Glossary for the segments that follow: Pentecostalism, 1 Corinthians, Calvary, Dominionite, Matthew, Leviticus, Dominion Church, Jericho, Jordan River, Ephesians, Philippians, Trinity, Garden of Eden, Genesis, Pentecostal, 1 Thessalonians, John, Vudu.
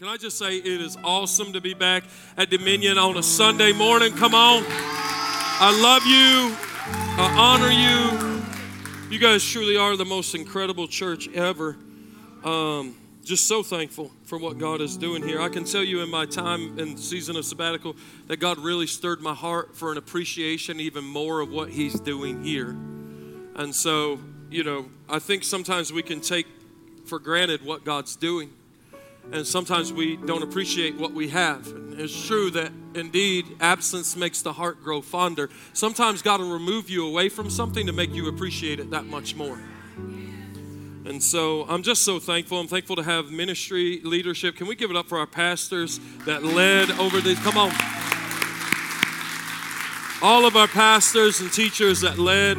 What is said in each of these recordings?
Can I just say it is awesome to be back at Dominion on a Sunday morning? Come on. I love you. I honor you. You guys surely are the most incredible church ever. Just so thankful for what God is doing here. I can tell you in my time and season of sabbatical that God really stirred my heart for an appreciation even more of what He's doing here. And so, you know, I think sometimes we can take for granted what God's doing. And sometimes we don't appreciate what we have. And it's true that indeed absence makes the heart grow fonder. Sometimes God will remove you away from something to make you appreciate it that much more. And so I'm just so thankful. I'm thankful to have ministry leadership. Can we give it up for our pastors that led over these? Come on. All of our pastors and teachers that led.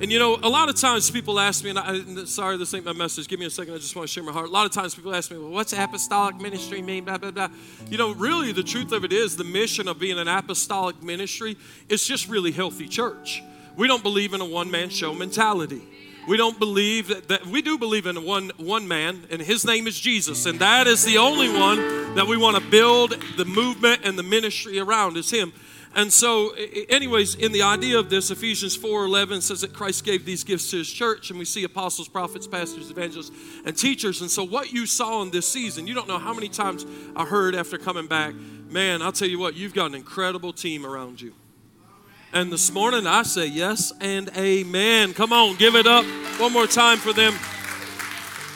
And, you know, a lot of times people ask me, and sorry, this ain't my message. Give me a second. I just want to share my heart. A lot of times people ask me, well, what's apostolic ministry mean? Blah, blah, blah. You know, really the truth of it is the mission of being an apostolic ministry is just really healthy church. We don't believe in a one-man show mentality. We don't believe that we do believe in one man, and his name is Jesus. And that is the only one that we want to build the movement and the ministry around is him. And so, anyways, in the idea of this, Ephesians 4:11 says that Christ gave these gifts to his church, and we see apostles, prophets, pastors, evangelists, and teachers. And so what you saw in this season, you don't know how many times I heard after coming back, man, I'll tell you what, you've got an incredible team around you. And this morning I say yes and amen. Come on, give it up one more time for them.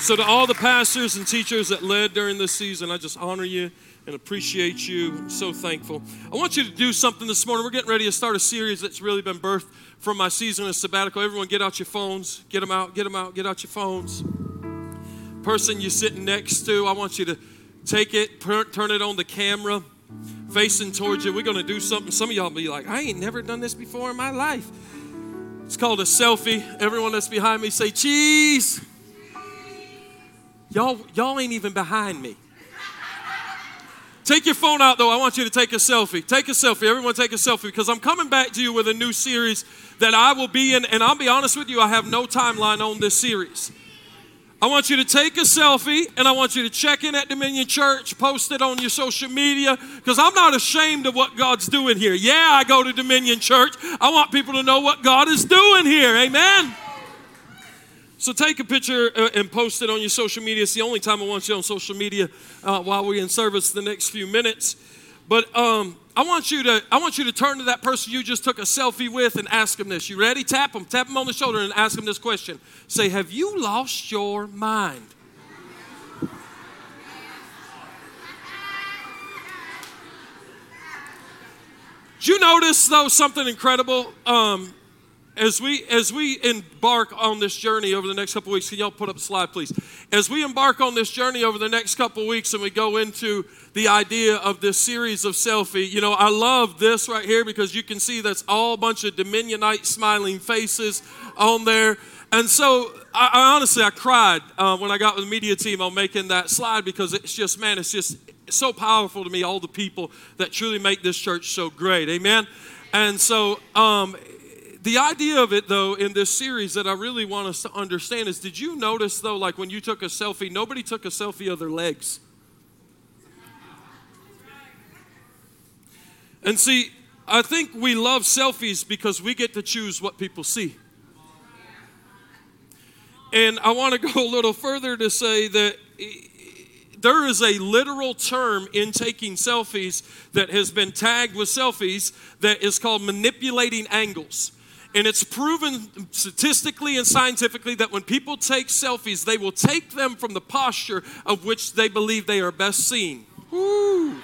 So to all the pastors and teachers that led during this season, I just honor you and appreciate you. I'm so thankful. I want you to do something this morning. We're getting ready to start a series that's really been birthed from my season of sabbatical. Everyone get out your phones. Get them out, get them out, get out your phones. Person you're sitting next to, I want you to take it, turn it on the camera, facing towards you. We're going to do something. Some of y'all be like, I ain't never done this before in my life. It's called a selfie. Everyone that's behind me say, cheese. Y'all ain't even behind me. Take your phone out, though. I want you to take a selfie. Take a selfie. Everyone take a selfie, because I'm coming back to you with a new series that I will be in, and I'll be honest with you, I have no timeline on this series. I want you to take a selfie, and I want you to check in at Dominion Church, post it on your social media, because I'm not ashamed of what God's doing here. Yeah, I go to Dominion Church. I want people to know what God is doing here. Amen. So take a picture and post it on your social media. It's the only time I want you on social media while we're in service the next few minutes. But I want you to turn to that person you just took a selfie with and ask them this. You ready? Tap them on the shoulder and ask them this question. Say, have you lost your mind? Did you notice, though, something incredible? As we embark on this journey over the next couple of weeks, can y'all put up a slide, please? As we embark on this journey over the next couple of weeks and we go into the idea of this series of selfie, you know, I love this right here because you can see that's all a bunch of Dominionite smiling faces on there. And so I honestly cried when I got with the media team on making that slide, because it's just so powerful to me, all the people that truly make this church so great. Amen? And so the idea of it, though, in this series that I really want us to understand is, did you notice, though, like when you took a selfie, nobody took a selfie of their legs? And see, I think we love selfies because we get to choose what people see. And I want to go a little further to say that there is a literal term in taking selfies that has been tagged with selfies that is called manipulating angles. And it's proven statistically and scientifically that when people take selfies, they will take them from the posture of which they believe they are best seen. Woo.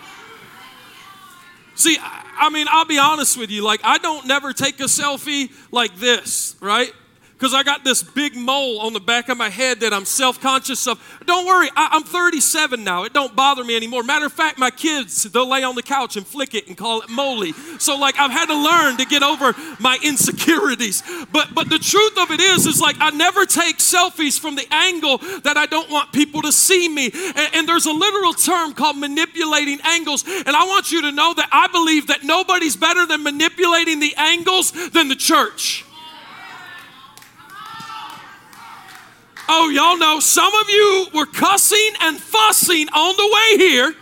See, I mean, I'll be honest with you. Like, I don't never take a selfie like this, right? Because I got this big mole on the back of my head that I'm self-conscious of. Don't worry, I'm 37 now. It don't bother me anymore. Matter of fact, my kids, they'll lay on the couch and flick it and call it moly. So, like, I've had to learn to get over my insecurities. But the truth of it is like I never take selfies from the angle that I don't want people to see me. And there's a literal term called manipulating angles. And I want you to know that I believe that nobody's better than manipulating the angles than the church. Oh, y'all know some of you were cussing and fussing on the way here,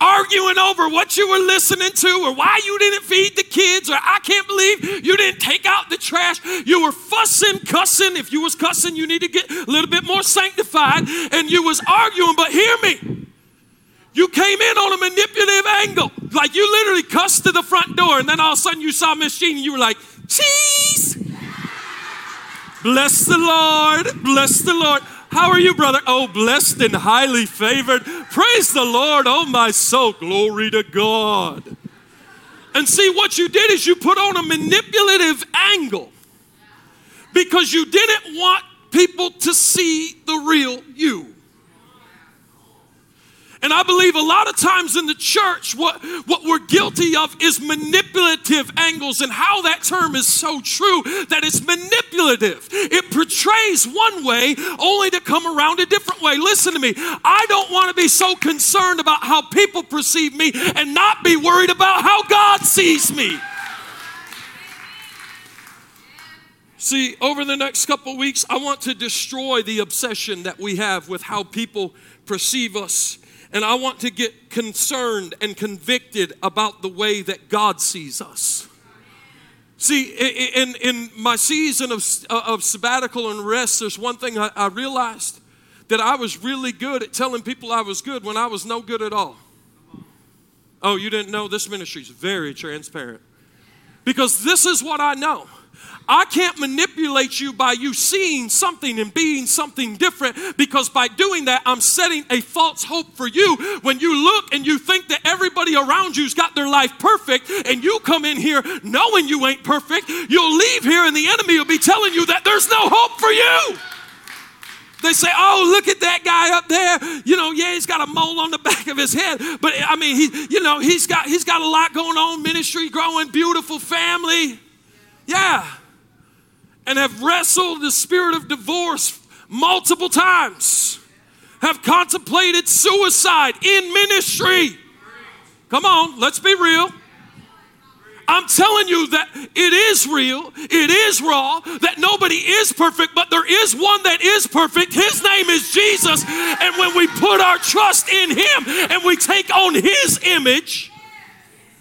arguing over what you were listening to or why you didn't feed the kids, or I can't believe you didn't take out the trash. You were fussing, cussing. If you was cussing, you need to get a little bit more sanctified, and you was arguing. But hear me, you came in on a manipulative angle. Like you literally cussed to the front door, and then all of a sudden you saw Miss Jean and you were like, cheese. Bless the Lord, bless the Lord. How are you, brother? Oh, blessed and highly favored. Praise the Lord, oh my soul. Glory to God. And see, what you did is you put on a manipulative angle because you didn't want people to see the real you. And I believe a lot of times in the church, what we're guilty of is manipulative angles, and how that term is so true that it's manipulative. It portrays one way only to come around a different way. Listen to me. I don't want to be so concerned about how people perceive me and not be worried about how God sees me. See, over the next couple of weeks, I want to destroy the obsession that we have with how people perceive us. And I want to get concerned and convicted about the way that God sees us. See, in my season of sabbatical and rest, there's one thing I realized, that I was really good at telling people I was good when I was no good at all. Oh, you didn't know? This ministry is very transparent. Because this is what I know. I can't manipulate you by you seeing something and being something different, because by doing that, I'm setting a false hope for you. When you look and you think that everybody around you's got their life perfect, and you come in here knowing you ain't perfect, you'll leave here and the enemy will be telling you that there's no hope for you. They say, oh, look at that guy up there. You know, yeah, he's got a mole on the back of his head. But I mean, he's got a lot going on, ministry growing, beautiful family. Yeah. And have wrestled the spirit of divorce multiple times. Have contemplated suicide in ministry. Come on, let's be real. I'm telling you that it is real, it is raw, that nobody is perfect, but there is one that is perfect. His name is Jesus. And when we put our trust in him and we take on his image,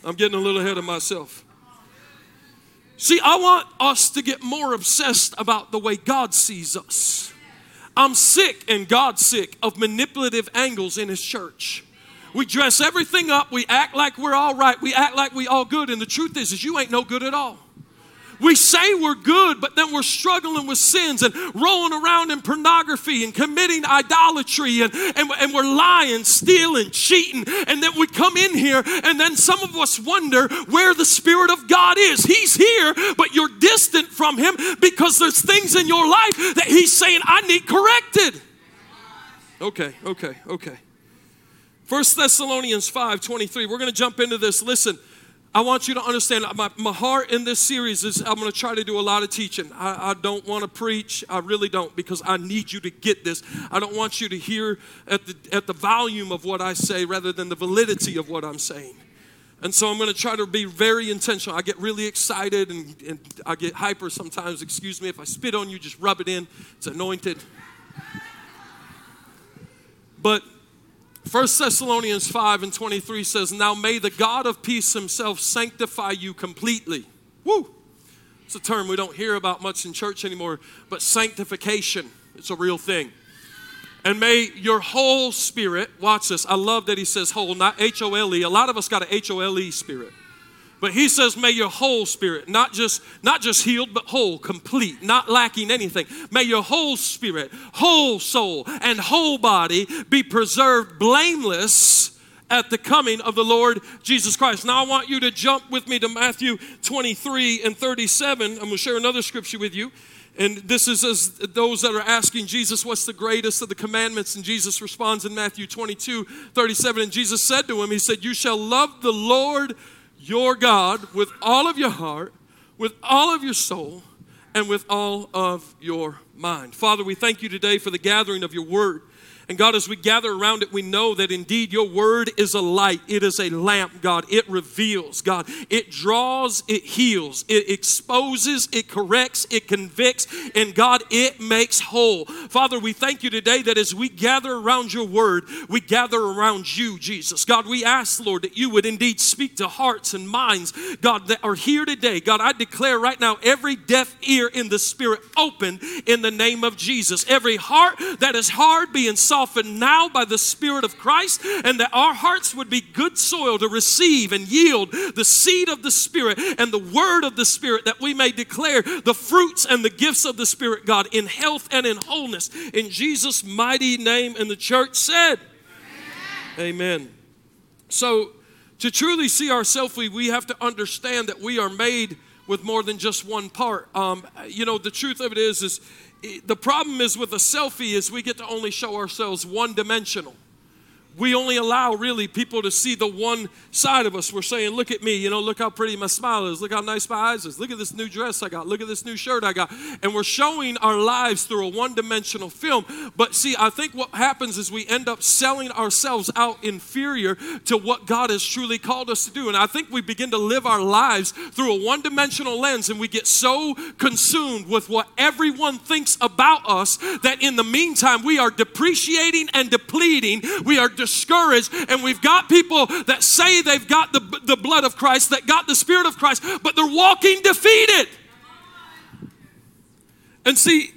I'm getting a little ahead of myself. See, I want us to get more obsessed about the way God sees us. I'm sick, and God's sick, of manipulative angles in his church. We dress everything up. We act like we're all right. We act like we all good. And the truth is you ain't no good at all. We say we're good, but then we're struggling with sins and rolling around in pornography and committing idolatry, and we're lying, stealing, cheating. And then we come in here, and then some of us wonder where the Spirit of God is. He's here, but you're distant from him because there's things in your life that he's saying, I need corrected. Okay. 1 Thessalonians 5:23. We're going to jump into this. Listen. I want you to understand, my heart in this series is I'm going to try to do a lot of teaching. I don't want to preach. I really don't, because I need you to get this. I don't want you to hear at the volume of what I say rather than the validity of what I'm saying. And so I'm going to try to be very intentional. I get really excited and I get hyper sometimes. Excuse me. If I spit on you, just rub it in. It's anointed. But 1 Thessalonians 5:23 says, now may the God of peace himself sanctify you completely. Woo! It's a term we don't hear about much in church anymore, but sanctification, it's a real thing. And may your whole spirit, watch this, I love that he says whole, not H-O-L-E. A lot of us got an H-O-L-E spirit. But he says, may your whole spirit, not just healed, but whole, complete, not lacking anything. May your whole spirit, whole soul, and whole body be preserved blameless at the coming of the Lord Jesus Christ. Now I want you to jump with me to Matthew 23:37. I'm going to share another scripture with you. And this is as those that are asking Jesus, what's the greatest of the commandments? And Jesus responds in Matthew 22:37. And Jesus said to him, he said, you shall love the Lord your God with all of your heart, with all of your soul, and with all of your mind. Father, we thank you today for the gathering of your word. And God, as we gather around it, we know that indeed your word is a light. It is a lamp, God. It reveals, God. It draws, it heals, it exposes, it corrects, it convicts, and God, it makes whole. Father, we thank you today that as we gather around your word, we gather around you, Jesus. God, we ask, Lord, that you would indeed speak to hearts and minds, God, that are here today. God, I declare right now every deaf ear in the spirit open in the name of Jesus. Every heart that is hard being softened now by the Spirit of Christ, and that our hearts would be good soil to receive and yield the seed of the Spirit and the word of the Spirit, that we may declare the fruits and the gifts of the Spirit, God, in health and in wholeness. In Jesus' mighty name, and the church said, Amen. So to truly see ourselves, we have to understand that we are made with more than just one part. The truth of it is the problem is with a selfie is we get to only show ourselves one-dimensional. We only allow really people to see the one side of us. We're saying, look at me, look how pretty my smile is. Look how nice my eyes is. Look at this new dress I got. Look at this new shirt I got. And we're showing our lives through a one-dimensional film. But see, I think what happens is we end up selling ourselves out inferior to what God has truly called us to do. And I think we begin to live our lives through a one-dimensional lens, and we get so consumed with what everyone thinks about us that in the meantime, we are depreciating and depleting. We are discouraged, and we've got people that say they've got the blood of Christ, that got the Spirit of Christ, but they're walking defeated. And see,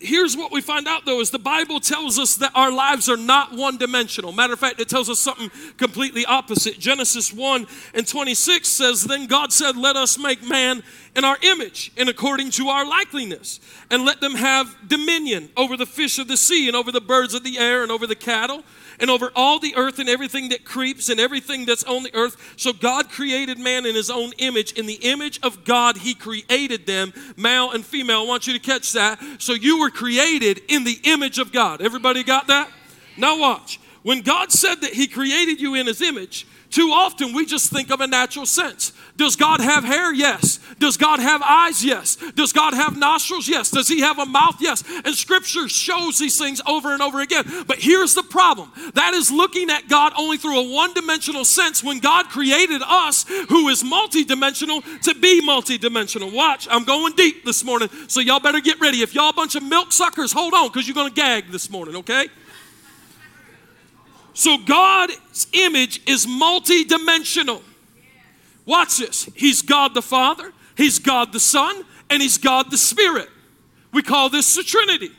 here's what we find out, though, is the Bible tells us that our lives are not one-dimensional. Matter of fact, it tells us something completely opposite. Genesis 1:26 says, Then God said, Let us make man in our image and according to our likeness, and let them have dominion over the fish of the sea and over the birds of the air and over the cattle and over all the earth and everything that creeps and everything that's on the earth. So God created man in his own image. In the image of God, he created them, male and female. I want you to catch that. So you were created in the image of God. Everybody got that? Now watch. When God said that he created you in his image, too often we just think of a natural sense. Does God have hair? Yes. Does God have eyes? Yes. Does God have nostrils? Yes. Does he have a mouth? Yes. And scripture shows these things over and over again. But here's the problem. That is looking at God only through a one-dimensional sense when God created us, who is multi-dimensional, to be multi-dimensional. Watch, I'm going deep this morning, so y'all better get ready. If y'all a bunch of milk suckers, hold on, because you're going to gag this morning, okay? So God's image is multidimensional. Watch this. He's God the Father, he's God the Son, and he's God the Spirit. We call this the Trinity.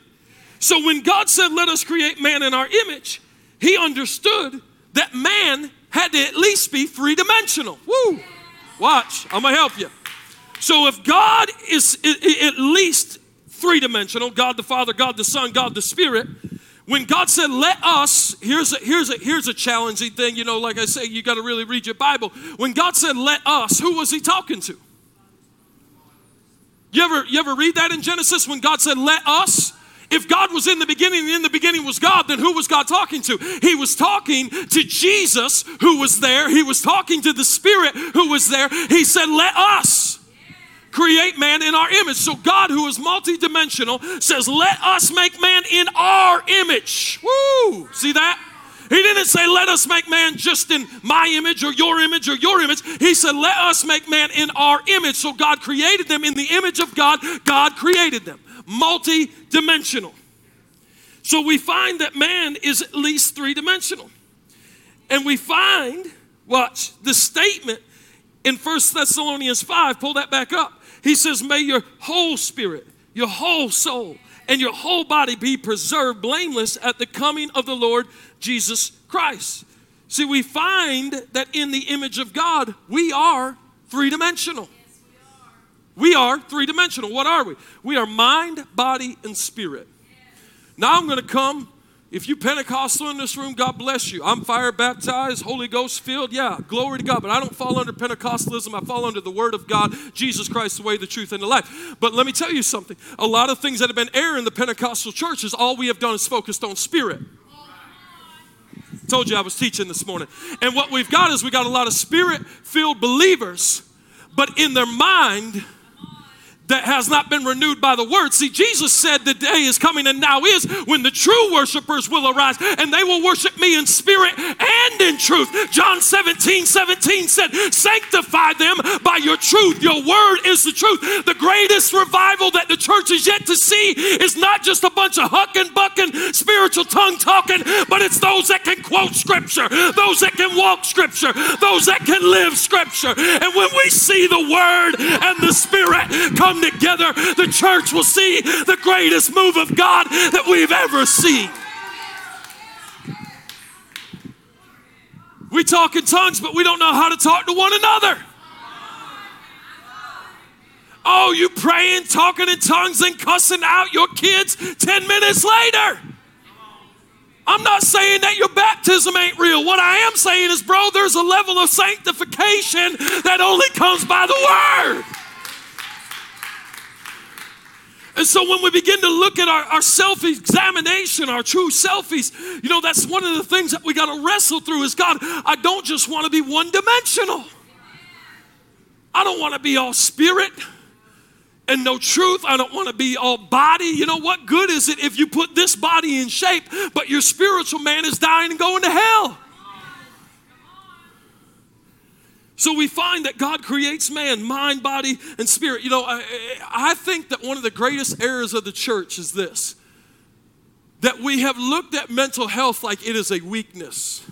So when God said, let us create man in our image, he understood that man had to at least be three-dimensional. Woo! Watch. I'm going to help you. So if God is at least three-dimensional, God the Father, God the Son, God the Spirit, when God said, let us, here's a challenging thing. Like I say, you got to really read your Bible. When God said, let us, who was he talking to? You ever read that in Genesis when God said, let us? If God was in the beginning and in the beginning was God, then who was God talking to? He was talking to Jesus, who was there. He was talking to the Spirit, who was there. He said, let us create man in our image. So God, who is multidimensional, says, let us make man in our image. Woo! See that? He didn't say, let us make man just in my image or your image or your image. He said, let us make man in our image. So God created them in the image of God. God created them. Multidimensional. So we find that man is at least three-dimensional. And we find, watch, the statement in 1 Thessalonians 5, pull that back up. He says, may your whole spirit, your whole soul, and your whole body be preserved blameless at the coming of the Lord Jesus Christ. See, we find that in the image of God, we are three-dimensional. Yes, we are. We are three-dimensional. What are we? We are mind, body, and spirit. Yes. Now I'm going to come. If you Pentecostal in this room, God bless you. I'm fire baptized, Holy Ghost filled. Yeah, glory to God. But I don't fall under Pentecostalism. I fall under the Word of God, Jesus Christ, the way, the truth, and the life. But let me tell you something. A lot of things that have been error in the Pentecostal church is all we have done is focused on spirit. Told you I was teaching this morning. And what we've got is we got a lot of spirit-filled believers, but in their mind, that has not been renewed by the word. See, Jesus said the day is coming and now is when the true worshipers will arise and they will worship me in spirit and in truth. John 17:17 said, sanctify them by your truth. Your word is the truth. The greatest revival that the church is yet to see is not just a bunch of hucking, bucking, spiritual tongue talking, but it's those that can quote scripture, those that can walk scripture, those that can live scripture. And when we see the word and the spirit come together, the church will see the greatest move of God that we've ever seen. We talk in tongues, but we don't know how to talk to one another. Oh, you praying, talking in tongues and cussing out your kids 10 minutes later. I'm not saying that your baptism ain't real. What I am saying is, bro, there's a level of sanctification that only comes by the word. And so when we begin to look at our self-examination, our true selfies, you know, that's one of the things that we got to wrestle through is, God, I don't just want to be one-dimensional. I don't want to be all spirit and no truth. I don't want to be all body. You know, what good is it if you put this body in shape, but your spiritual man is dying and going to hell? So we find that God creates man, mind, body, and spirit. You know, I think that one of the greatest errors of the church is this, that we have looked at mental health like it is a weakness.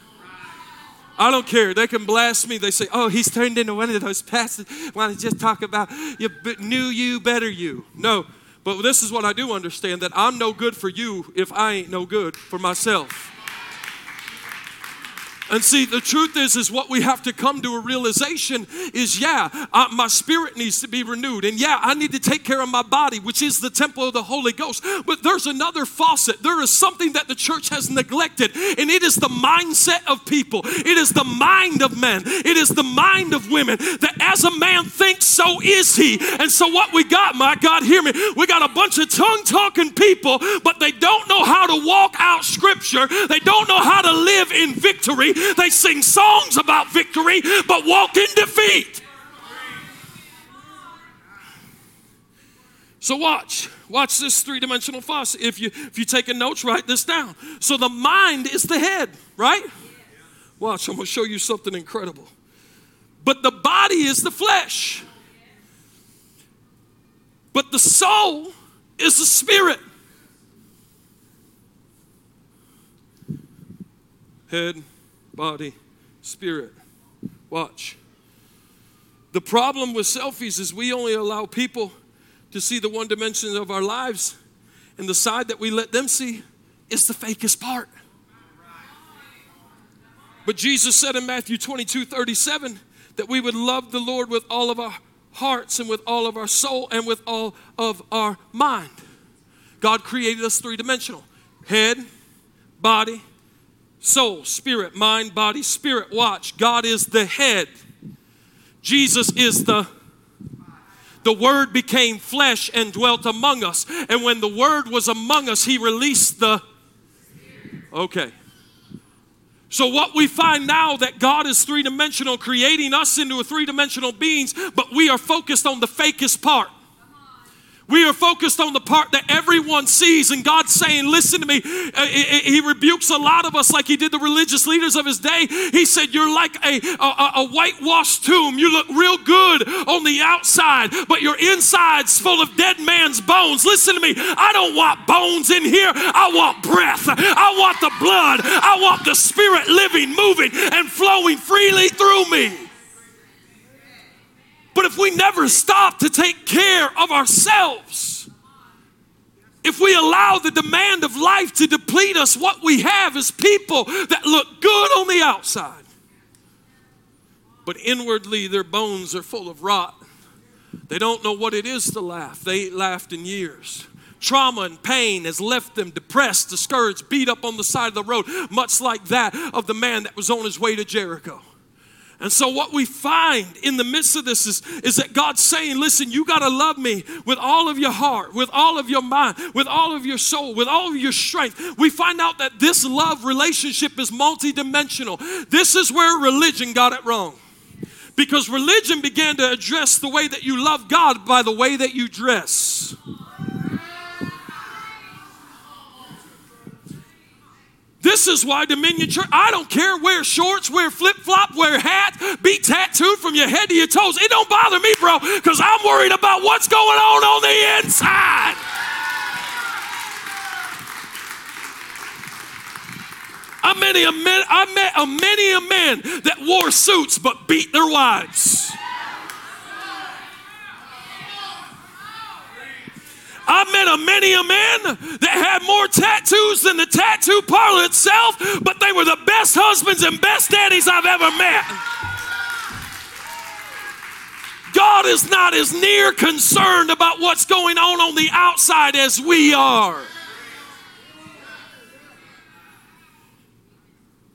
I don't care. They can blast me. They say, oh, he's turned into one of those pastors. Want to just talk about your new you, better you. No, but this is what I do understand, that I'm no good for you if I ain't no good for myself. And see, the truth is what we have to come to a realization is, my spirit needs to be renewed. And I need to take care of my body, which is the temple of the Holy Ghost. But there's another faucet. There is something that the church has neglected, and it is the mindset of people. It is the mind of men. It is the mind of women, that as a man thinks, so is he. And so what we got, my God, hear me, we got a bunch of tongue-talking people, but they don't know how to walk out scripture. They don't know how to live in victory. They sing songs about victory, but walk in defeat. So watch this three-dimensional faucet. If you take a note, write this down. So the mind is the head, right? Watch, I'm going to show you something incredible. But the body is the flesh. But the soul is the spirit. Head, body, spirit. Watch. The problem with selfies is we only allow people to see the one dimension of our lives, and the side that we let them see is the fakest part. But Jesus said in Matthew 22:37 that we would love the Lord with all of our hearts and with all of our soul and with all of our mind. God created us three-dimensional. Head, body, soul, spirit, mind, body, spirit. Watch. God is the head. Jesus is the word became flesh and dwelt among us. And when the word was among us, he released the spirit. Okay. So what we find now that God is three-dimensional, creating us into a three-dimensional beings, but we are focused on the fakest part. We are focused on the part that everyone sees, and God's saying, listen to me. He rebukes a lot of us like he did the religious leaders of his day. He said, you're like a whitewashed tomb. You look real good on the outside, but your inside's full of dead man's bones. Listen to me. I don't want bones in here. I want breath. I want the blood. I want the spirit living, moving, and flowing freely through me. But if we never stop to take care of ourselves, if we allow the demand of life to deplete us, what we have is people that look good on the outside, but inwardly their bones are full of rot. They don't know what it is to laugh. They ain't laughed in years. Trauma and pain has left them depressed, discouraged, beat up on the side of the road, much like that of the man that was on his way to Jericho. And so what we find in the midst of this is that God's saying, listen, you got to love me with all of your heart, with all of your mind, with all of your soul, with all of your strength. We find out that this love relationship is multidimensional. This is where religion got it wrong. Because religion began to address the way that you love God by the way that you dress. This is why Dominion Church, I don't care, wear shorts, wear flip-flop, wear hat, be tattooed from your head to your toes. It don't bother me, bro, because I'm worried about what's going on the inside. I met a many a man that wore suits but beat their wives. I met many a man that had more tattoos than the tattoo parlor itself, but they were the best husbands and best daddies I've ever met. God is not as near concerned about what's going on the outside as we are.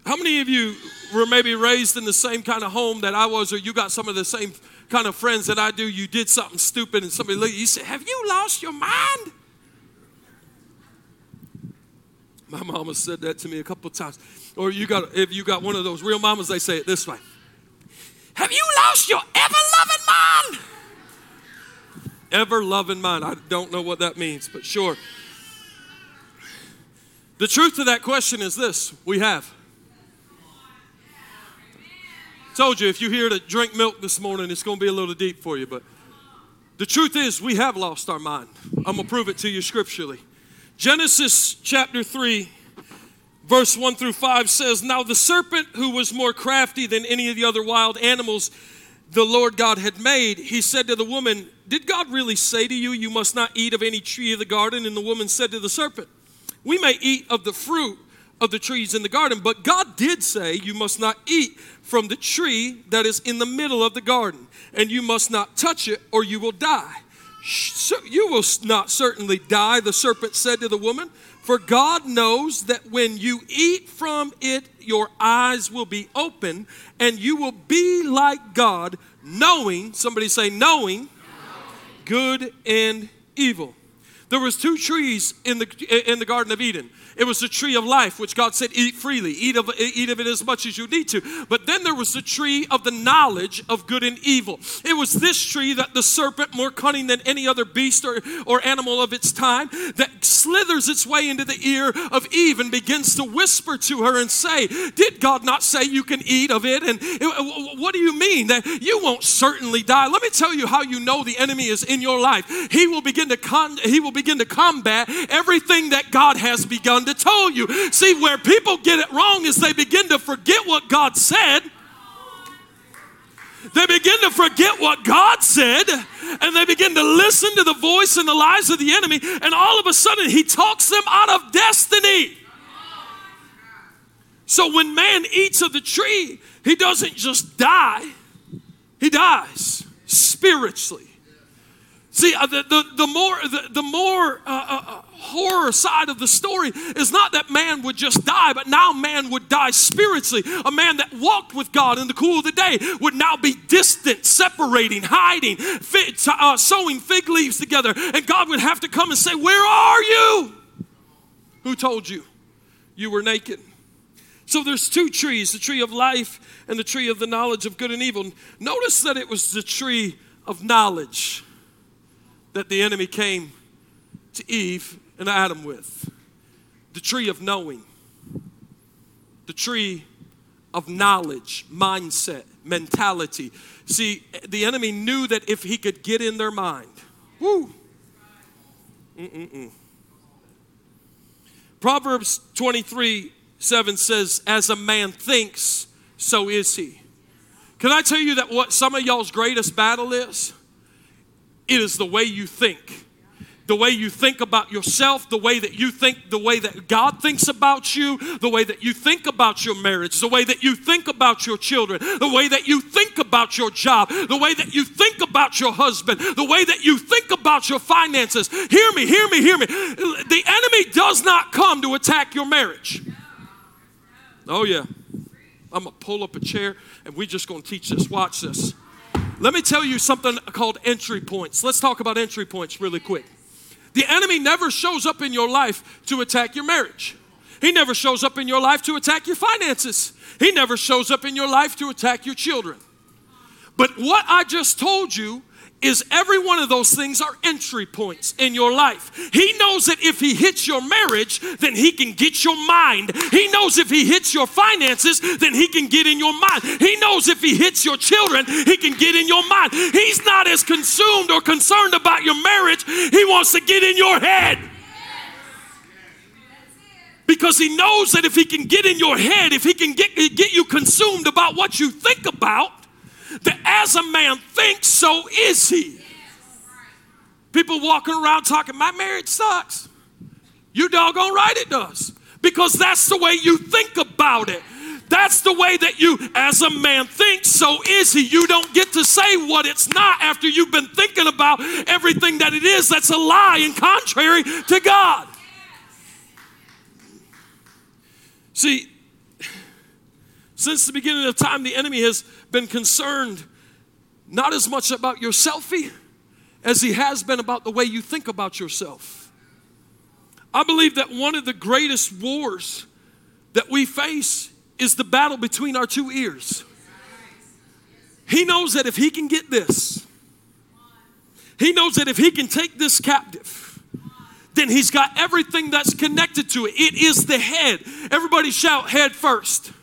How many of you were maybe raised in the same kind of home that I was, or you got some of the same kind of friends that I do? You did something stupid and somebody looked at you, you said, have you lost your mind? My mama said that to me a couple times. Or if you got one of those real mamas, they say it this way: have you lost your ever-loving mind? Ever-loving mind. I don't know what that means, but sure. The truth to that question is this: we have. Told you, if you're here to drink milk this morning, it's going to be a little deep for you, but the truth is we have lost our mind. I'm going to prove it to you scripturally. Genesis chapter 3, verse 1 through 5 says, now the serpent, who was more crafty than any of the other wild animals the Lord God had made, he said to the woman, did God really say to you, you must not eat of any tree of the garden? And the woman said to the serpent, we may eat of the fruit of the trees in the garden, but God did say, you must not eat from the tree that is in the middle of the garden, and you must not touch it, or you will die. You will not certainly die, the serpent said to the woman, for God knows that when you eat from it, your eyes will be open, and you will be like God, knowing, somebody say knowing, good and evil. There was two trees in the Garden of Eden. It was the tree of life, which God said, eat freely. Eat of it as much as you need to. But then there was the tree of the knowledge of good and evil. It was this tree that the serpent, more cunning than any other beast or animal of its time, that slithers its way into the ear of Eve and begins to whisper to her and say, did God not say you can eat of it? And what do you mean that you won't certainly die? Let me tell you how you know the enemy is in your life. He will begin to combat everything that God has begun to tell you. See, where people get it wrong is they begin to forget what God said. They begin to forget what God said, and they begin to listen to the voice and the lies of the enemy, and all of a sudden he talks them out of destiny. So when man eats of the tree, he doesn't just die, he dies spiritually. See, the more horror side of the story is not that man would just die, but now man would die spiritually. A man that walked with God in the cool of the day would now be distant, separating, hiding, sowing fig leaves together. And God would have to come and say, where are you? Who told you you were naked? So there's two trees, the tree of life and the tree of the knowledge of good and evil. Notice that it was the tree of knowledge that the enemy came to Eve and Adam with. The tree of knowing. The tree of knowledge, mindset, mentality. See, the enemy knew that if he could get in their mind. Woo! Proverbs 23:7 says, as a man thinks, so is he. Can I tell you that what some of y'all's greatest battle is? It is the way you think. The way you think about yourself, the way that you think, the way that God thinks about you, the way that you think about your marriage, the way that you think about your children, the way that you think about your job, the way that you think about your husband, the way that you think about your finances. Hear me, hear me, hear me. The enemy does not come to attack your marriage. Oh yeah. I'm going to pull up a chair and we're just going to teach this. Watch this. Let me tell you something called entry points. Let's talk about entry points really quick. The enemy never shows up in your life to attack your marriage. He never shows up in your life to attack your finances. He never shows up in your life to attack your children. But what I just told you is every one of those things are entry points in your life. He knows that if he hits your marriage, then he can get your mind. He knows if he hits your finances, then he can get in your mind. He knows if he hits your children, he can get in your mind. He's not as consumed or concerned about your marriage. He wants to get in your head. Because he knows that if he can get in your head, if he can get you consumed about what you think about, that as a man thinks, so is he. People walking around talking, my marriage sucks. You doggone right it does. Because that's the way you think about it. That's the way that you, as a man thinks, so is he. You don't get to say what it's not after you've been thinking about everything that it is that's a lie and contrary to God. See, since the beginning of time, the enemy has been concerned not as much about your selfie as he has been about the way you think about yourself. I believe that one of the greatest wars that we face is the battle between our two ears. He knows that if he can get this, he knows that if he can take this captive, then he's got everything that's connected to it. It is the head. Everybody shout, head first.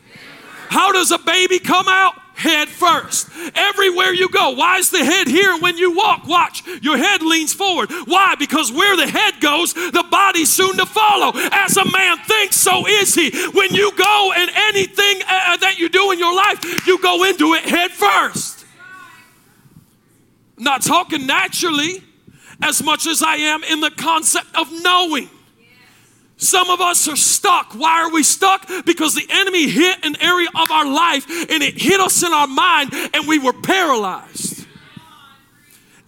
How does a baby come out? Head first. Everywhere you go. Why is the head here? When you walk, watch, your head leans forward. Why? Because where the head goes, the body's soon to follow. As a man thinks, so is he. When you go and anything that you do in your life, you go into it head first. I'm not talking naturally as much as I am in the concept of knowing. Some of us are stuck. Why are we stuck? Because the enemy hit an area of our life and it hit us in our mind and we were paralyzed.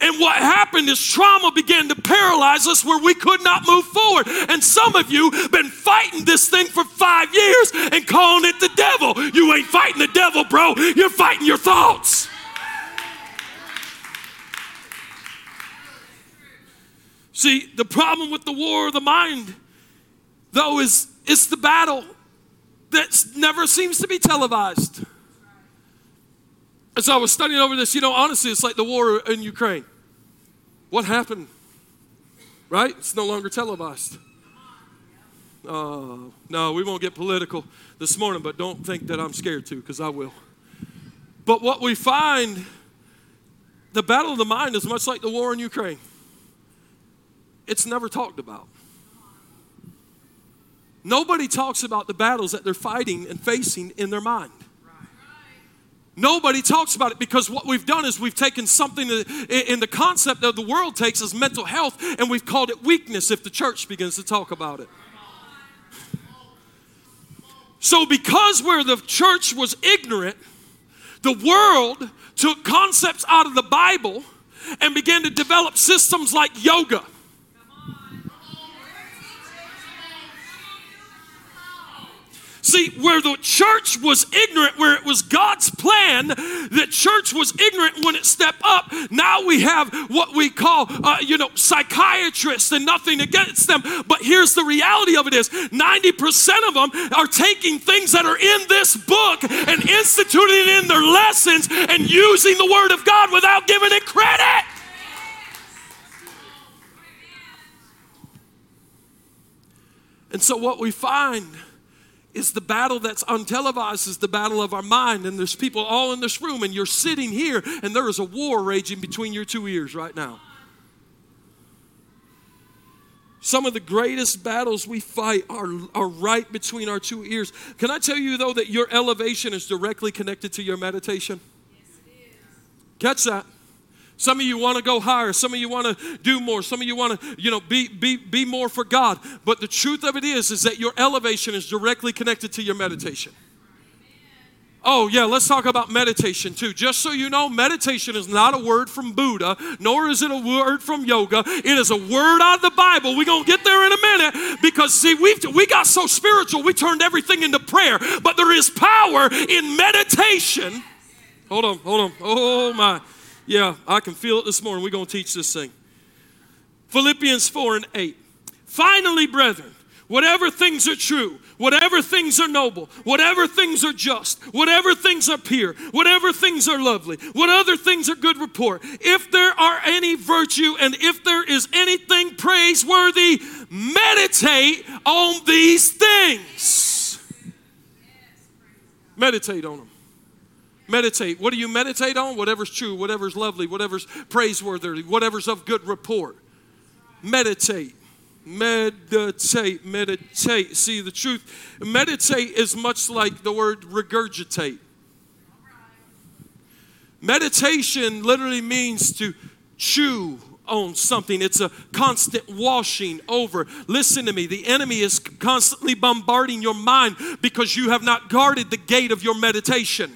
And what happened is trauma began to paralyze us where we could not move forward. And some of you have been fighting this thing for 5 years and calling it the devil. You ain't fighting the devil, bro. You're fighting your thoughts. See, the problem with the war of the mind, though, is it's the battle that never seems to be televised. As I was studying over this, honestly, it's like the war in Ukraine. What happened? Right? It's no longer televised. No, we won't get political this morning, but don't think that I'm scared to, because I will. But what we find, the battle of the mind is much like the war in Ukraine. It's never talked about. Nobody talks about the battles that they're fighting and facing in their mind. Nobody talks about it because what we've done is we've taken something in the concept that the world takes as mental health and we've called it weakness if the church begins to talk about it. So because where the church was ignorant, the world took concepts out of the Bible and began to develop systems like yoga. See, where the church was ignorant, where it was God's plan, the church was ignorant when it stepped up. Now we have what we call, psychiatrists, and nothing against them. But here's the reality of it is 90% of them are taking things that are in this book and instituting it in their lessons and using the word of God without giving it credit. And so what we find is the battle that's untelevised is the battle of our mind. And there's people all in this room and you're sitting here and there is a war raging between your two ears right now. Some of the greatest battles we fight are right between our two ears. Can I tell you though that your elevation is directly connected to your meditation? Yes, it is. Catch that. Some of you want to go higher. Some of you want to do more. Some of you want to, be more for God. But the truth of it is that your elevation is directly connected to your meditation. Oh, yeah, let's talk about meditation, too. Just so you know, meditation is not a word from Buddha, nor is it a word from yoga. It is a word out of the Bible. We're going to get there in a minute because, see, we got so spiritual, we turned everything into prayer. But there is power in meditation. Hold on. Oh, my. Yeah, I can feel it this morning. We're going to teach this thing. Philippians 4:8. Finally, brethren, whatever things are true, Whatever things are noble, whatever things are just, whatever things are pure, whatever things are lovely, what other things are good report, if there are any virtue and if there is anything praiseworthy, meditate on these things. Meditate on them. Meditate. What do you meditate on? Whatever's true, whatever's lovely, whatever's praiseworthy, whatever's of good report. Meditate. Meditate, meditate. See, the truth, meditate is much like the word regurgitate. Meditation literally means to chew on something. It's a constant washing over. Listen to me. The enemy is constantly bombarding your mind because you have not guarded the gate of your meditation.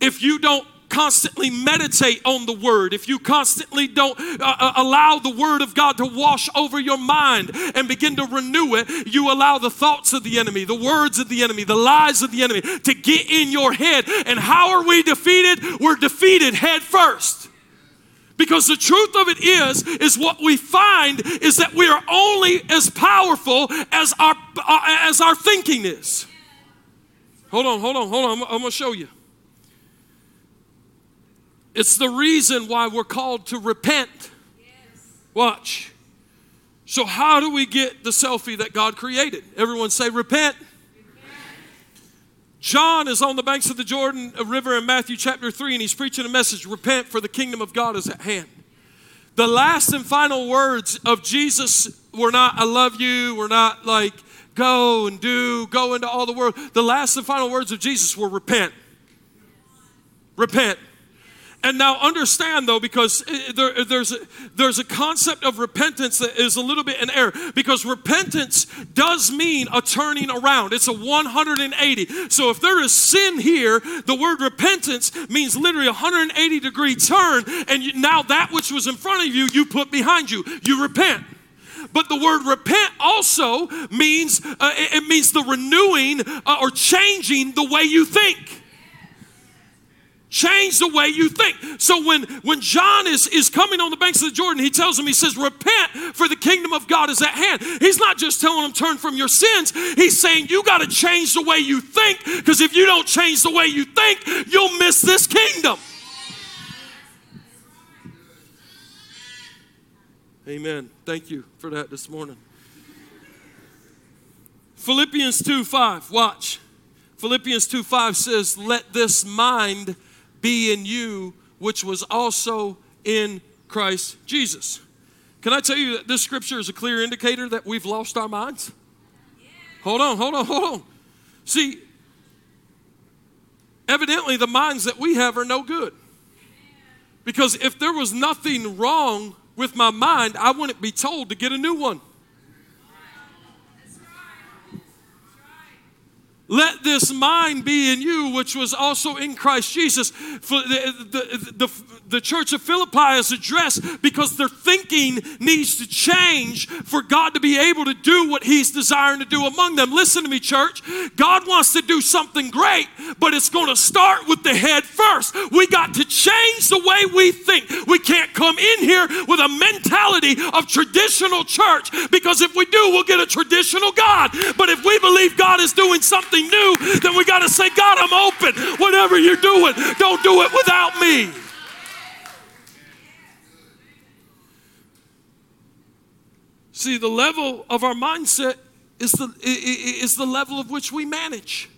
If you don't constantly meditate on the word, if you constantly don't allow the word of God to wash over your mind and begin to renew it, you allow the thoughts of the enemy, the words of the enemy, the lies of the enemy to get in your head. And how are we defeated? We're defeated head first. Because the truth of it is what we find is that we are only as powerful as our thinking is. Hold on. I'm going to show you. It's the reason why we're called to repent. Watch. So how do we get the selfie that God created? Everyone say repent. John is on the banks of the Jordan River in Matthew chapter 3, and he's preaching a message, repent for the kingdom of God is at hand. The last and final words of Jesus were not, I love you, we're not like, go and do, go into all the world. The last and final words of Jesus were repent. Repent. And now understand, though, because there's a concept of repentance that is a little bit in error, because repentance does mean a turning around. It's a 180. So if there is sin here, the word repentance means literally 180 degree turn. And now that which was in front of you, you put behind you. You repent. But the word repent also means, it means the renewing or changing the way you think. Change the way you think. So when John is coming on the banks of the Jordan, he tells him, he says, repent for the kingdom of God is at hand. He's not just telling him turn from your sins. He's saying you got to change the way you think, because if you don't change the way you think, you'll miss this kingdom. Amen. Thank you for that this morning. Philippians 2:5, watch. Philippians 2:5 says, let this mind be in you, which was also in Christ Jesus. Can I tell you that this scripture is a clear indicator that we've lost our minds? Yeah. Hold on. See, evidently the minds that we have are no good. Because if there was nothing wrong with my mind, I wouldn't be told to get a new one. Let this mind be in you, which was also in Christ Jesus. The church of Philippi is addressed because their thinking needs to change for God to be able to do what he's desiring to do among them. Listen to me, church. God wants to do something great, but it's going to start with the head first. We got to change the way we think. We can't come in here with a mentality of traditional church, because if we do, we'll get a traditional God. But if we believe God is doing something new, then we got to say, God, I'm open. Whatever you're doing, don't do it without me. See, the level of our mindset is the level of which we manage.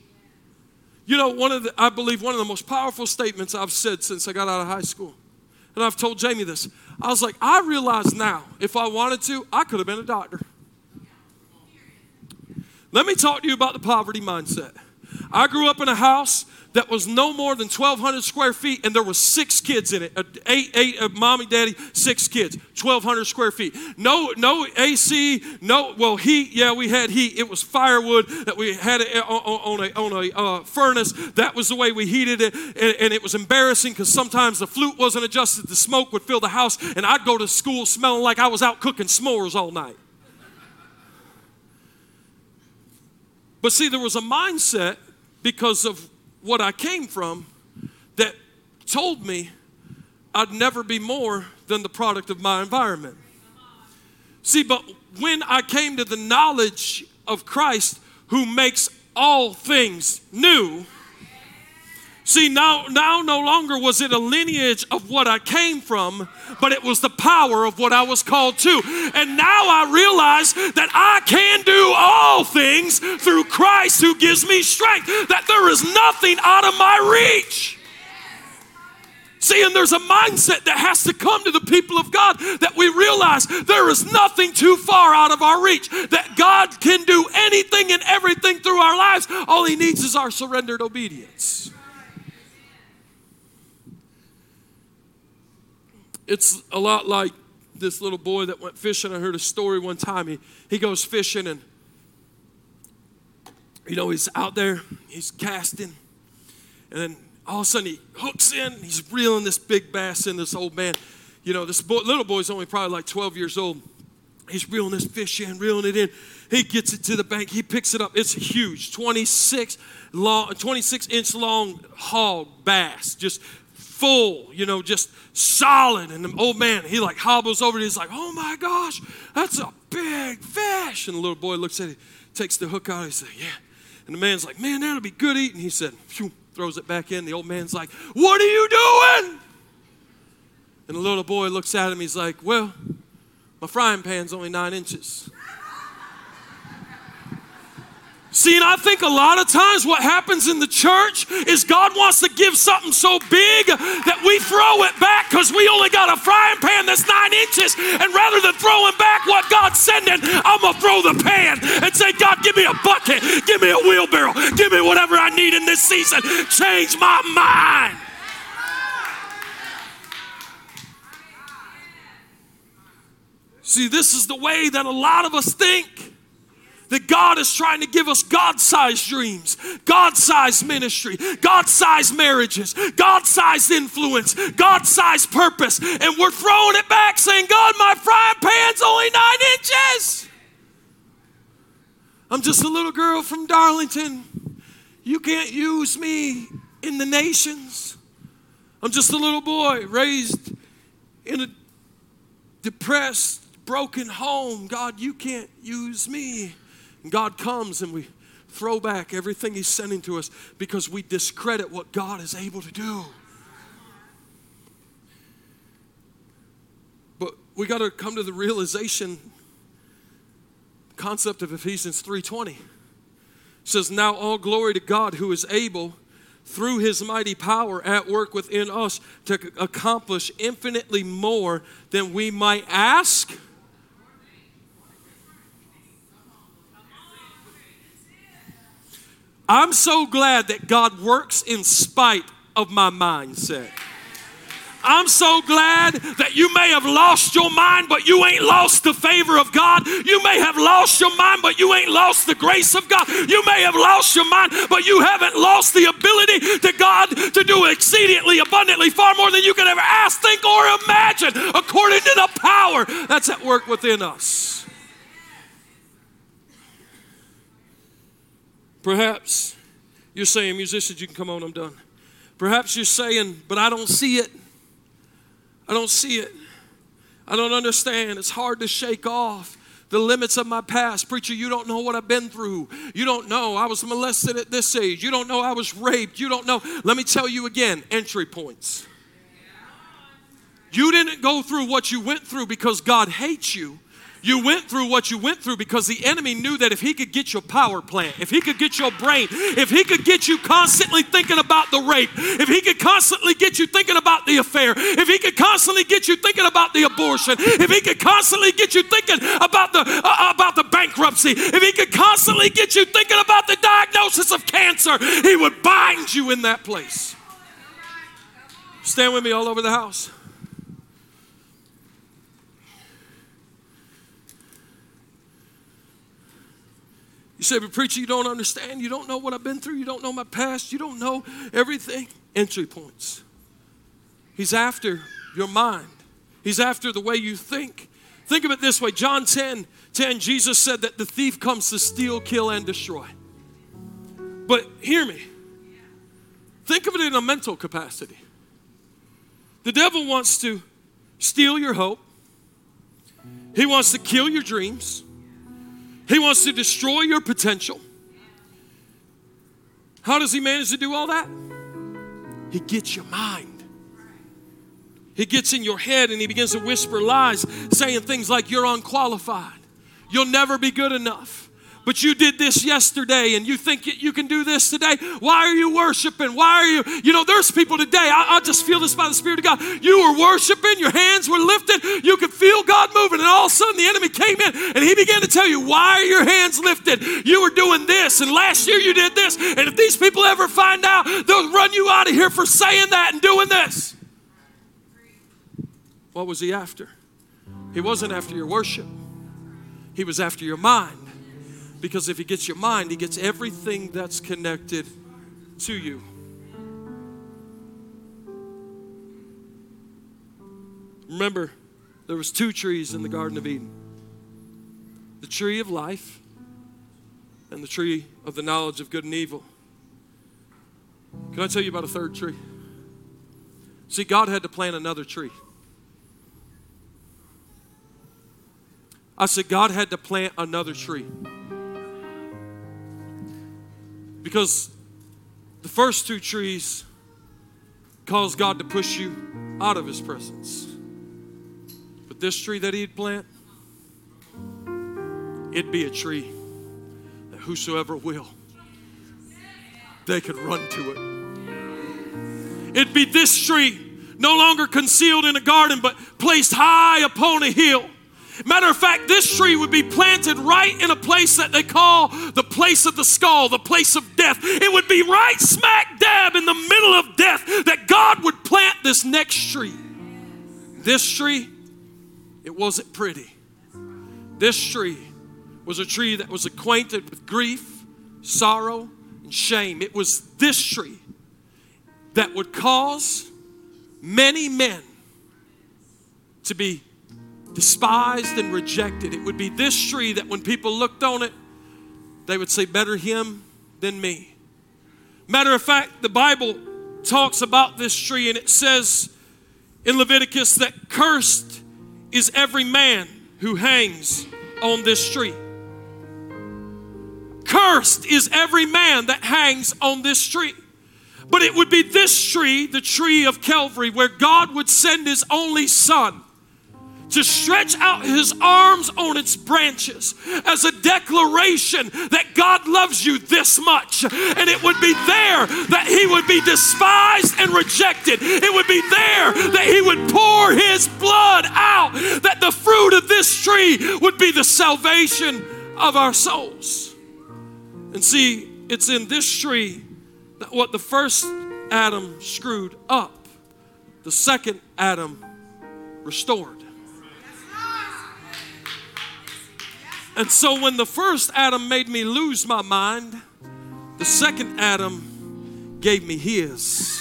You know, I believe one of the most powerful statements I've said since I got out of high school, and I've told Jamie this. I was like, I realize now, if I wanted to, I could have been a doctor. Let me talk to you about the poverty mindset. I grew up in a house that was no more than 1,200 square feet, and there were 6 kids in it. Eight of mommy, daddy, 6 kids, 1,200 square feet. No AC, heat. Yeah, we had heat. It was firewood that we had on a furnace. That was the way we heated it, and it was embarrassing because sometimes the flute wasn't adjusted. The smoke would fill the house, and I'd go to school smelling like I was out cooking s'mores all night. But see, there was a mindset because of what I came from that told me I'd never be more than the product of my environment. See, but when I came to the knowledge of Christ who makes all things new, see, now no longer was it a lineage of what I came from, but it was the power of what I was called to. And now I realize that I can do all things through Christ who gives me strength, that there is nothing out of my reach. See, and there's a mindset that has to come to the people of God, that we realize there is nothing too far out of our reach, that God can do anything and everything through our lives. All he needs is our surrendered obedience. It's a lot like this little boy that went fishing. I heard a story one time. He goes fishing and, you know, he's out there, he's casting, and then all of a sudden, he hooks in. He's reeling this big bass in, this old man. You know, this little boy's only probably like 12 years old. He's reeling this fish in, reeling it in. He gets it to the bank. He picks it up. It's huge, 26-inch long hog bass, just full, you know, just solid. And the old man, he like hobbles over. He's like, oh, my gosh, that's a big fish. And the little boy looks at it, takes the hook out. He said, yeah. And the man's like, man, that'll be good eating. He said, phew. Throws it back in. The old man's like, what are you doing? And the little boy looks at him. He's like, well, my frying pan's only 9 inches. See, and I think a lot of times what happens in the church is God wants to give something so big that we throw it back because we only got a frying pan that's 9 inches. And rather than throwing back what God's sending, I'm going to throw the pan and say, God, give me a bucket, give me a wheelbarrow, give me whatever I need in this season. Change my mind. See, this is the way that a lot of us think. That God is trying to give us God-sized dreams, God-sized ministry, God-sized marriages, God-sized influence, God-sized purpose. And we're throwing it back saying, God, my frying pan's only 9 inches. I'm just a little girl from Darlington. You can't use me in the nations. I'm just a little boy raised in a depressed, broken home. God, you can't use me. God comes and we throw back everything he's sending to us because we discredit what God is able to do. But we got to come to the realization, concept of Ephesians 3:20. It says, now all glory to God who is able through his mighty power at work within us to accomplish infinitely more than we might ask. I'm so glad that God works in spite of my mindset. I'm so glad that you may have lost your mind, but you ain't lost the favor of God. You may have lost your mind, but you ain't lost the grace of God. You may have lost your mind, but you haven't lost the ability to God to do exceedingly abundantly far more than you can ever ask, think, or imagine, according to the power that's at work within us. Perhaps you're saying, musicians, you can come on, I'm done. Perhaps you're saying, but I don't see it. I don't see it. I don't understand. It's hard to shake off the limits of my past. Preacher, you don't know what I've been through. You don't know I was molested at this age. You don't know I was raped. You don't know. Let me tell you again, entry points. You didn't go through what you went through because God hates you. You went through what you went through because the enemy knew that if he could get your power plant, if he could get your brain, if he could get you constantly thinking about the rape, if he could constantly get you thinking about the affair, if he could constantly get you thinking about the abortion, if he could constantly get you thinking about the bankruptcy, if he could constantly get you thinking about the diagnosis of cancer, he would bind you in that place. Stand with me all over the house. You say, but preacher, you don't understand. You don't know what I've been through. You don't know my past. You don't know everything. Entry points. He's after your mind. He's after the way you think. Think of it this way. John 10:10, Jesus said that the thief comes to steal, kill, and destroy. But hear me. Think of it in a mental capacity. The devil wants to steal your hope, He wants to kill your dreams. He wants to destroy your potential. How does he manage to do all that? He gets your mind. He gets in your head and he begins to whisper lies, saying things like, you're unqualified. You'll never be good enough. But you did this yesterday and you think you can do this today. Why are you worshiping? Why are you? You know, there's people today, I just feel this by the Spirit of God. You were worshiping, your hands were lifted, you could feel God moving, and all of a sudden the enemy came in and he began to tell you, why are your hands lifted? You were doing this, and last year you did this, and if these people ever find out, they'll run you out of here for saying that and doing this. What was he after? He wasn't after your worship. He was after your mind. Because if he gets your mind, he gets everything that's connected to you. Remember, there was two trees in the Garden of Eden. The tree of life and the tree of the knowledge of good and evil. Can I tell you about a third tree? See, God had to plant another tree. I said God had to plant another tree. Because the first two trees caused God to push you out of his presence. But this tree that he'd plant, it'd be a tree that whosoever will, they could run to it. It'd be this tree, no longer concealed in a garden, but placed high upon a hill. Matter of fact, this tree would be planted right in a place that they call the place of the skull, the place of death. It would be right smack dab in the middle of death that God would plant this next tree. This tree, it wasn't pretty. This tree was a tree that was acquainted with grief, sorrow, and shame. It was this tree that would cause many men to be despised and rejected. It would be this tree that when people looked on it, they would say, better him than me. Matter of fact, the Bible talks about this tree, and it says in Leviticus that cursed is every man who hangs on this tree. Cursed is every man that hangs on this tree. But it would be this tree, the tree of Calvary, where God would send his only son to stretch out his arms on its branches as a declaration that God loves you this much. And it would be there that he would be despised and rejected. It would be there that he would pour his blood out, that the fruit of this tree would be the salvation of our souls. And see, it's in this tree that what the first Adam screwed up, the second Adam restored. And so when the first Adam made me lose my mind, the second Adam gave me his.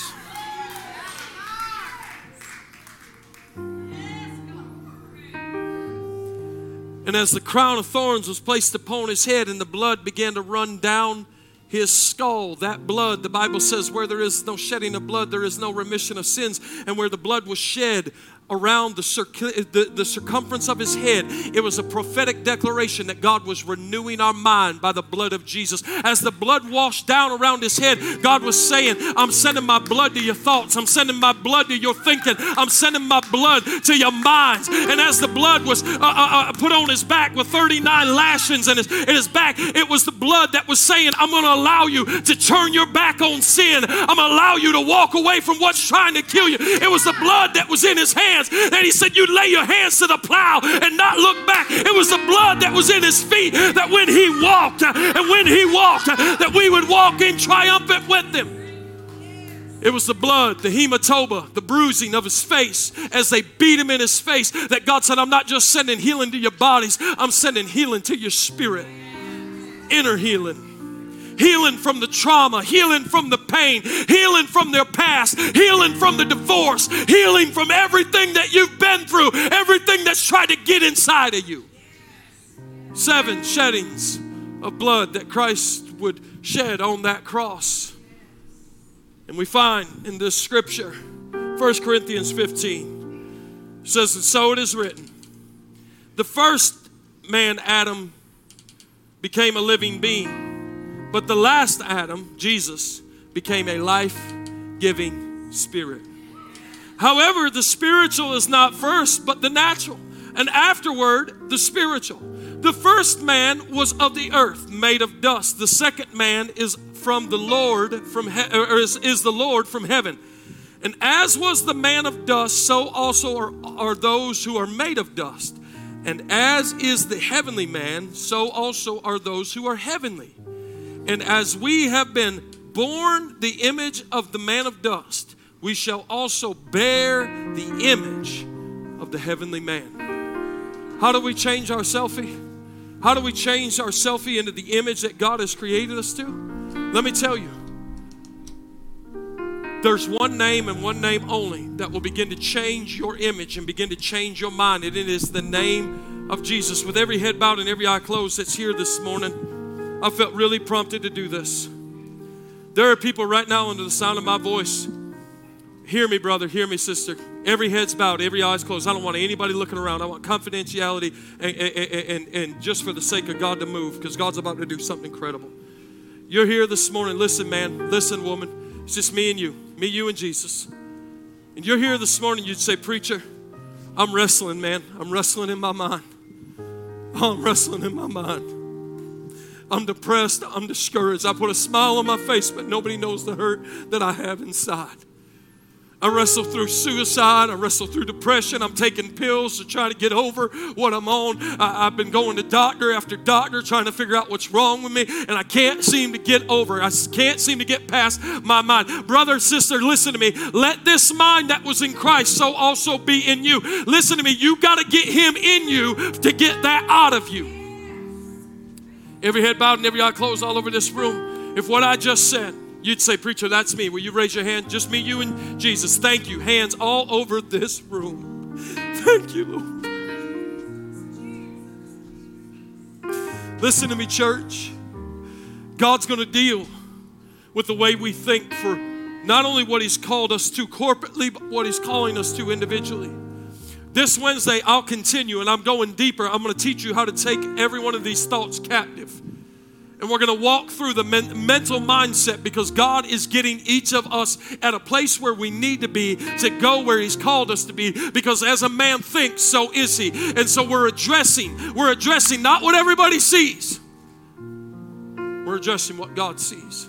And as the crown of thorns was placed upon his head and the blood began to run down his skull, that blood, the Bible says, where there is no shedding of blood, there is no remission of sins. And where the blood was shed, around the circumference of his head, it was a prophetic declaration that God was renewing our mind by the blood of Jesus. As the blood washed down around his head, God was saying, I'm sending my blood to your thoughts. I'm sending my blood to your thinking. I'm sending my blood to your minds. And as the blood was put on his back with 39 lashings in his back, it was the blood that was saying, I'm going to allow you to turn your back on sin. I'm going to allow you to walk away from what's trying to kill you. It was the blood that was in his hand. And he said, you lay your hands to the plow and not look back. It was the blood that was in his feet that when he walked, that we would walk in triumphant with him. It was the blood, the hematoma, the bruising of his face as they beat him in his face, that God said, I'm not just sending healing to your bodies, I'm sending healing to your spirit. Inner healing. Healing from the trauma, healing from the pain, healing from their past, healing from the divorce, healing from everything that you've been through, everything that's tried to get inside of you. 7 sheddings of blood that Christ would shed on that cross. And we find in this scripture, 1 Corinthians 15, says, and so it is written, The first man, Adam, became a living being, but the last Adam, Jesus, became a life-giving spirit. However, the spiritual is not first, but the natural, and afterward, the spiritual. The first man was of the earth, made of dust. The second man is from the Lord, is the Lord from heaven. And as was the man of dust, so also are those who are made of dust. And as is the heavenly man, so also are those who are heavenly. And as we have been born the image of the man of dust, we shall also bear the image of the heavenly man. How do we change our selfie? How do we change our selfie into the image that God has created us to? Let me tell you. There's one name and one name only that will begin to change your image and begin to change your mind. And it is the name of Jesus. With every head bowed and every eye closed that's here this morning, I felt really prompted to do this. There are people right now under the sound of my voice. Hear me, brother. Hear me, sister. Every head's bowed. Every eye's closed. I don't want anybody looking around. I want confidentiality and just for the sake of God to move, because God's about to do something incredible. You're here this morning. Listen, man. Listen, woman. It's just me and you. Me, you, and Jesus. And you're here this morning, you'd say, preacher, I'm wrestling, man. I'm wrestling in my mind. I'm wrestling in my mind. I'm depressed. I'm discouraged. I put a smile on my face, but nobody knows the hurt that I have inside. I wrestle through suicide. I wrestle through depression. I'm taking pills to try to get over what I'm on. I've been going to doctor after doctor trying to figure out what's wrong with me, and I can't seem to get over. I can't seem to get past my mind. Brother, sister, listen to me. Let this mind that was in Christ so also be in you. Listen to me. You got to get him in you to get that out of you. Every head bowed and every eye closed all over this room. If what I just said, you'd say, preacher, that's me. Will you raise your hand? Just me, you, and Jesus. Thank you. Hands all over this room. Thank you, Lord. Listen to me, church. God's going to deal with the way we think for not only what he's called us to corporately, but what he's calling us to individually. This Wednesday, I'll continue, and I'm going deeper. I'm going to teach you how to take every one of these thoughts captive. And we're going to walk through the mental mindset, because God is getting each of us at a place where we need to be to go where he's called us to be, because as a man thinks, so is he. And so we're addressing not what everybody sees. We're addressing what God sees.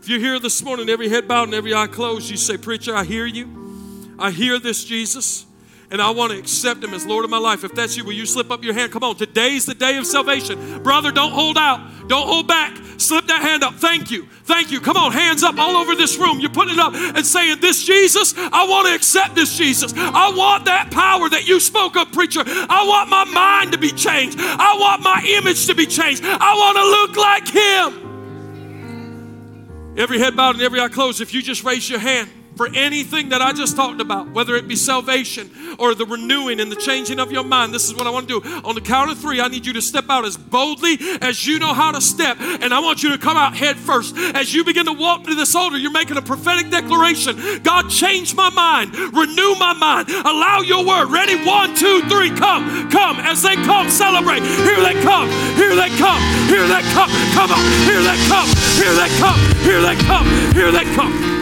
If you're here this morning, every head bowed and every eye closed, you say, preacher, I hear you. I hear this Jesus. And I want to accept him as Lord of my life. If that's you, will you slip up your hand? Come on, today's the day of salvation. Brother, don't hold out. Don't hold back. Slip that hand up. Thank you. Thank you. Come on, hands up all over this room. You're putting it up and saying, this Jesus, I want to accept this Jesus. I want that power that you spoke of, preacher. I want my mind to be changed. I want my image to be changed. I want to look like him. Every head bowed and every eye closed, if you just raise your hand, for anything that I just talked about, whether it be salvation or the renewing and the changing of your mind, this is what I want to do. On the count of three, I need you to step out as boldly as you know how to step. And I want you to come out head first. As you begin to walk to this altar, you're making a prophetic declaration. God, change my mind. Renew my mind. Allow your word. Ready? 1, 2, 3. Come. Come. As they come, celebrate. Here they come. Here they come. Here they come. Come on. Here they come. Here they come. Here they come. Here they come.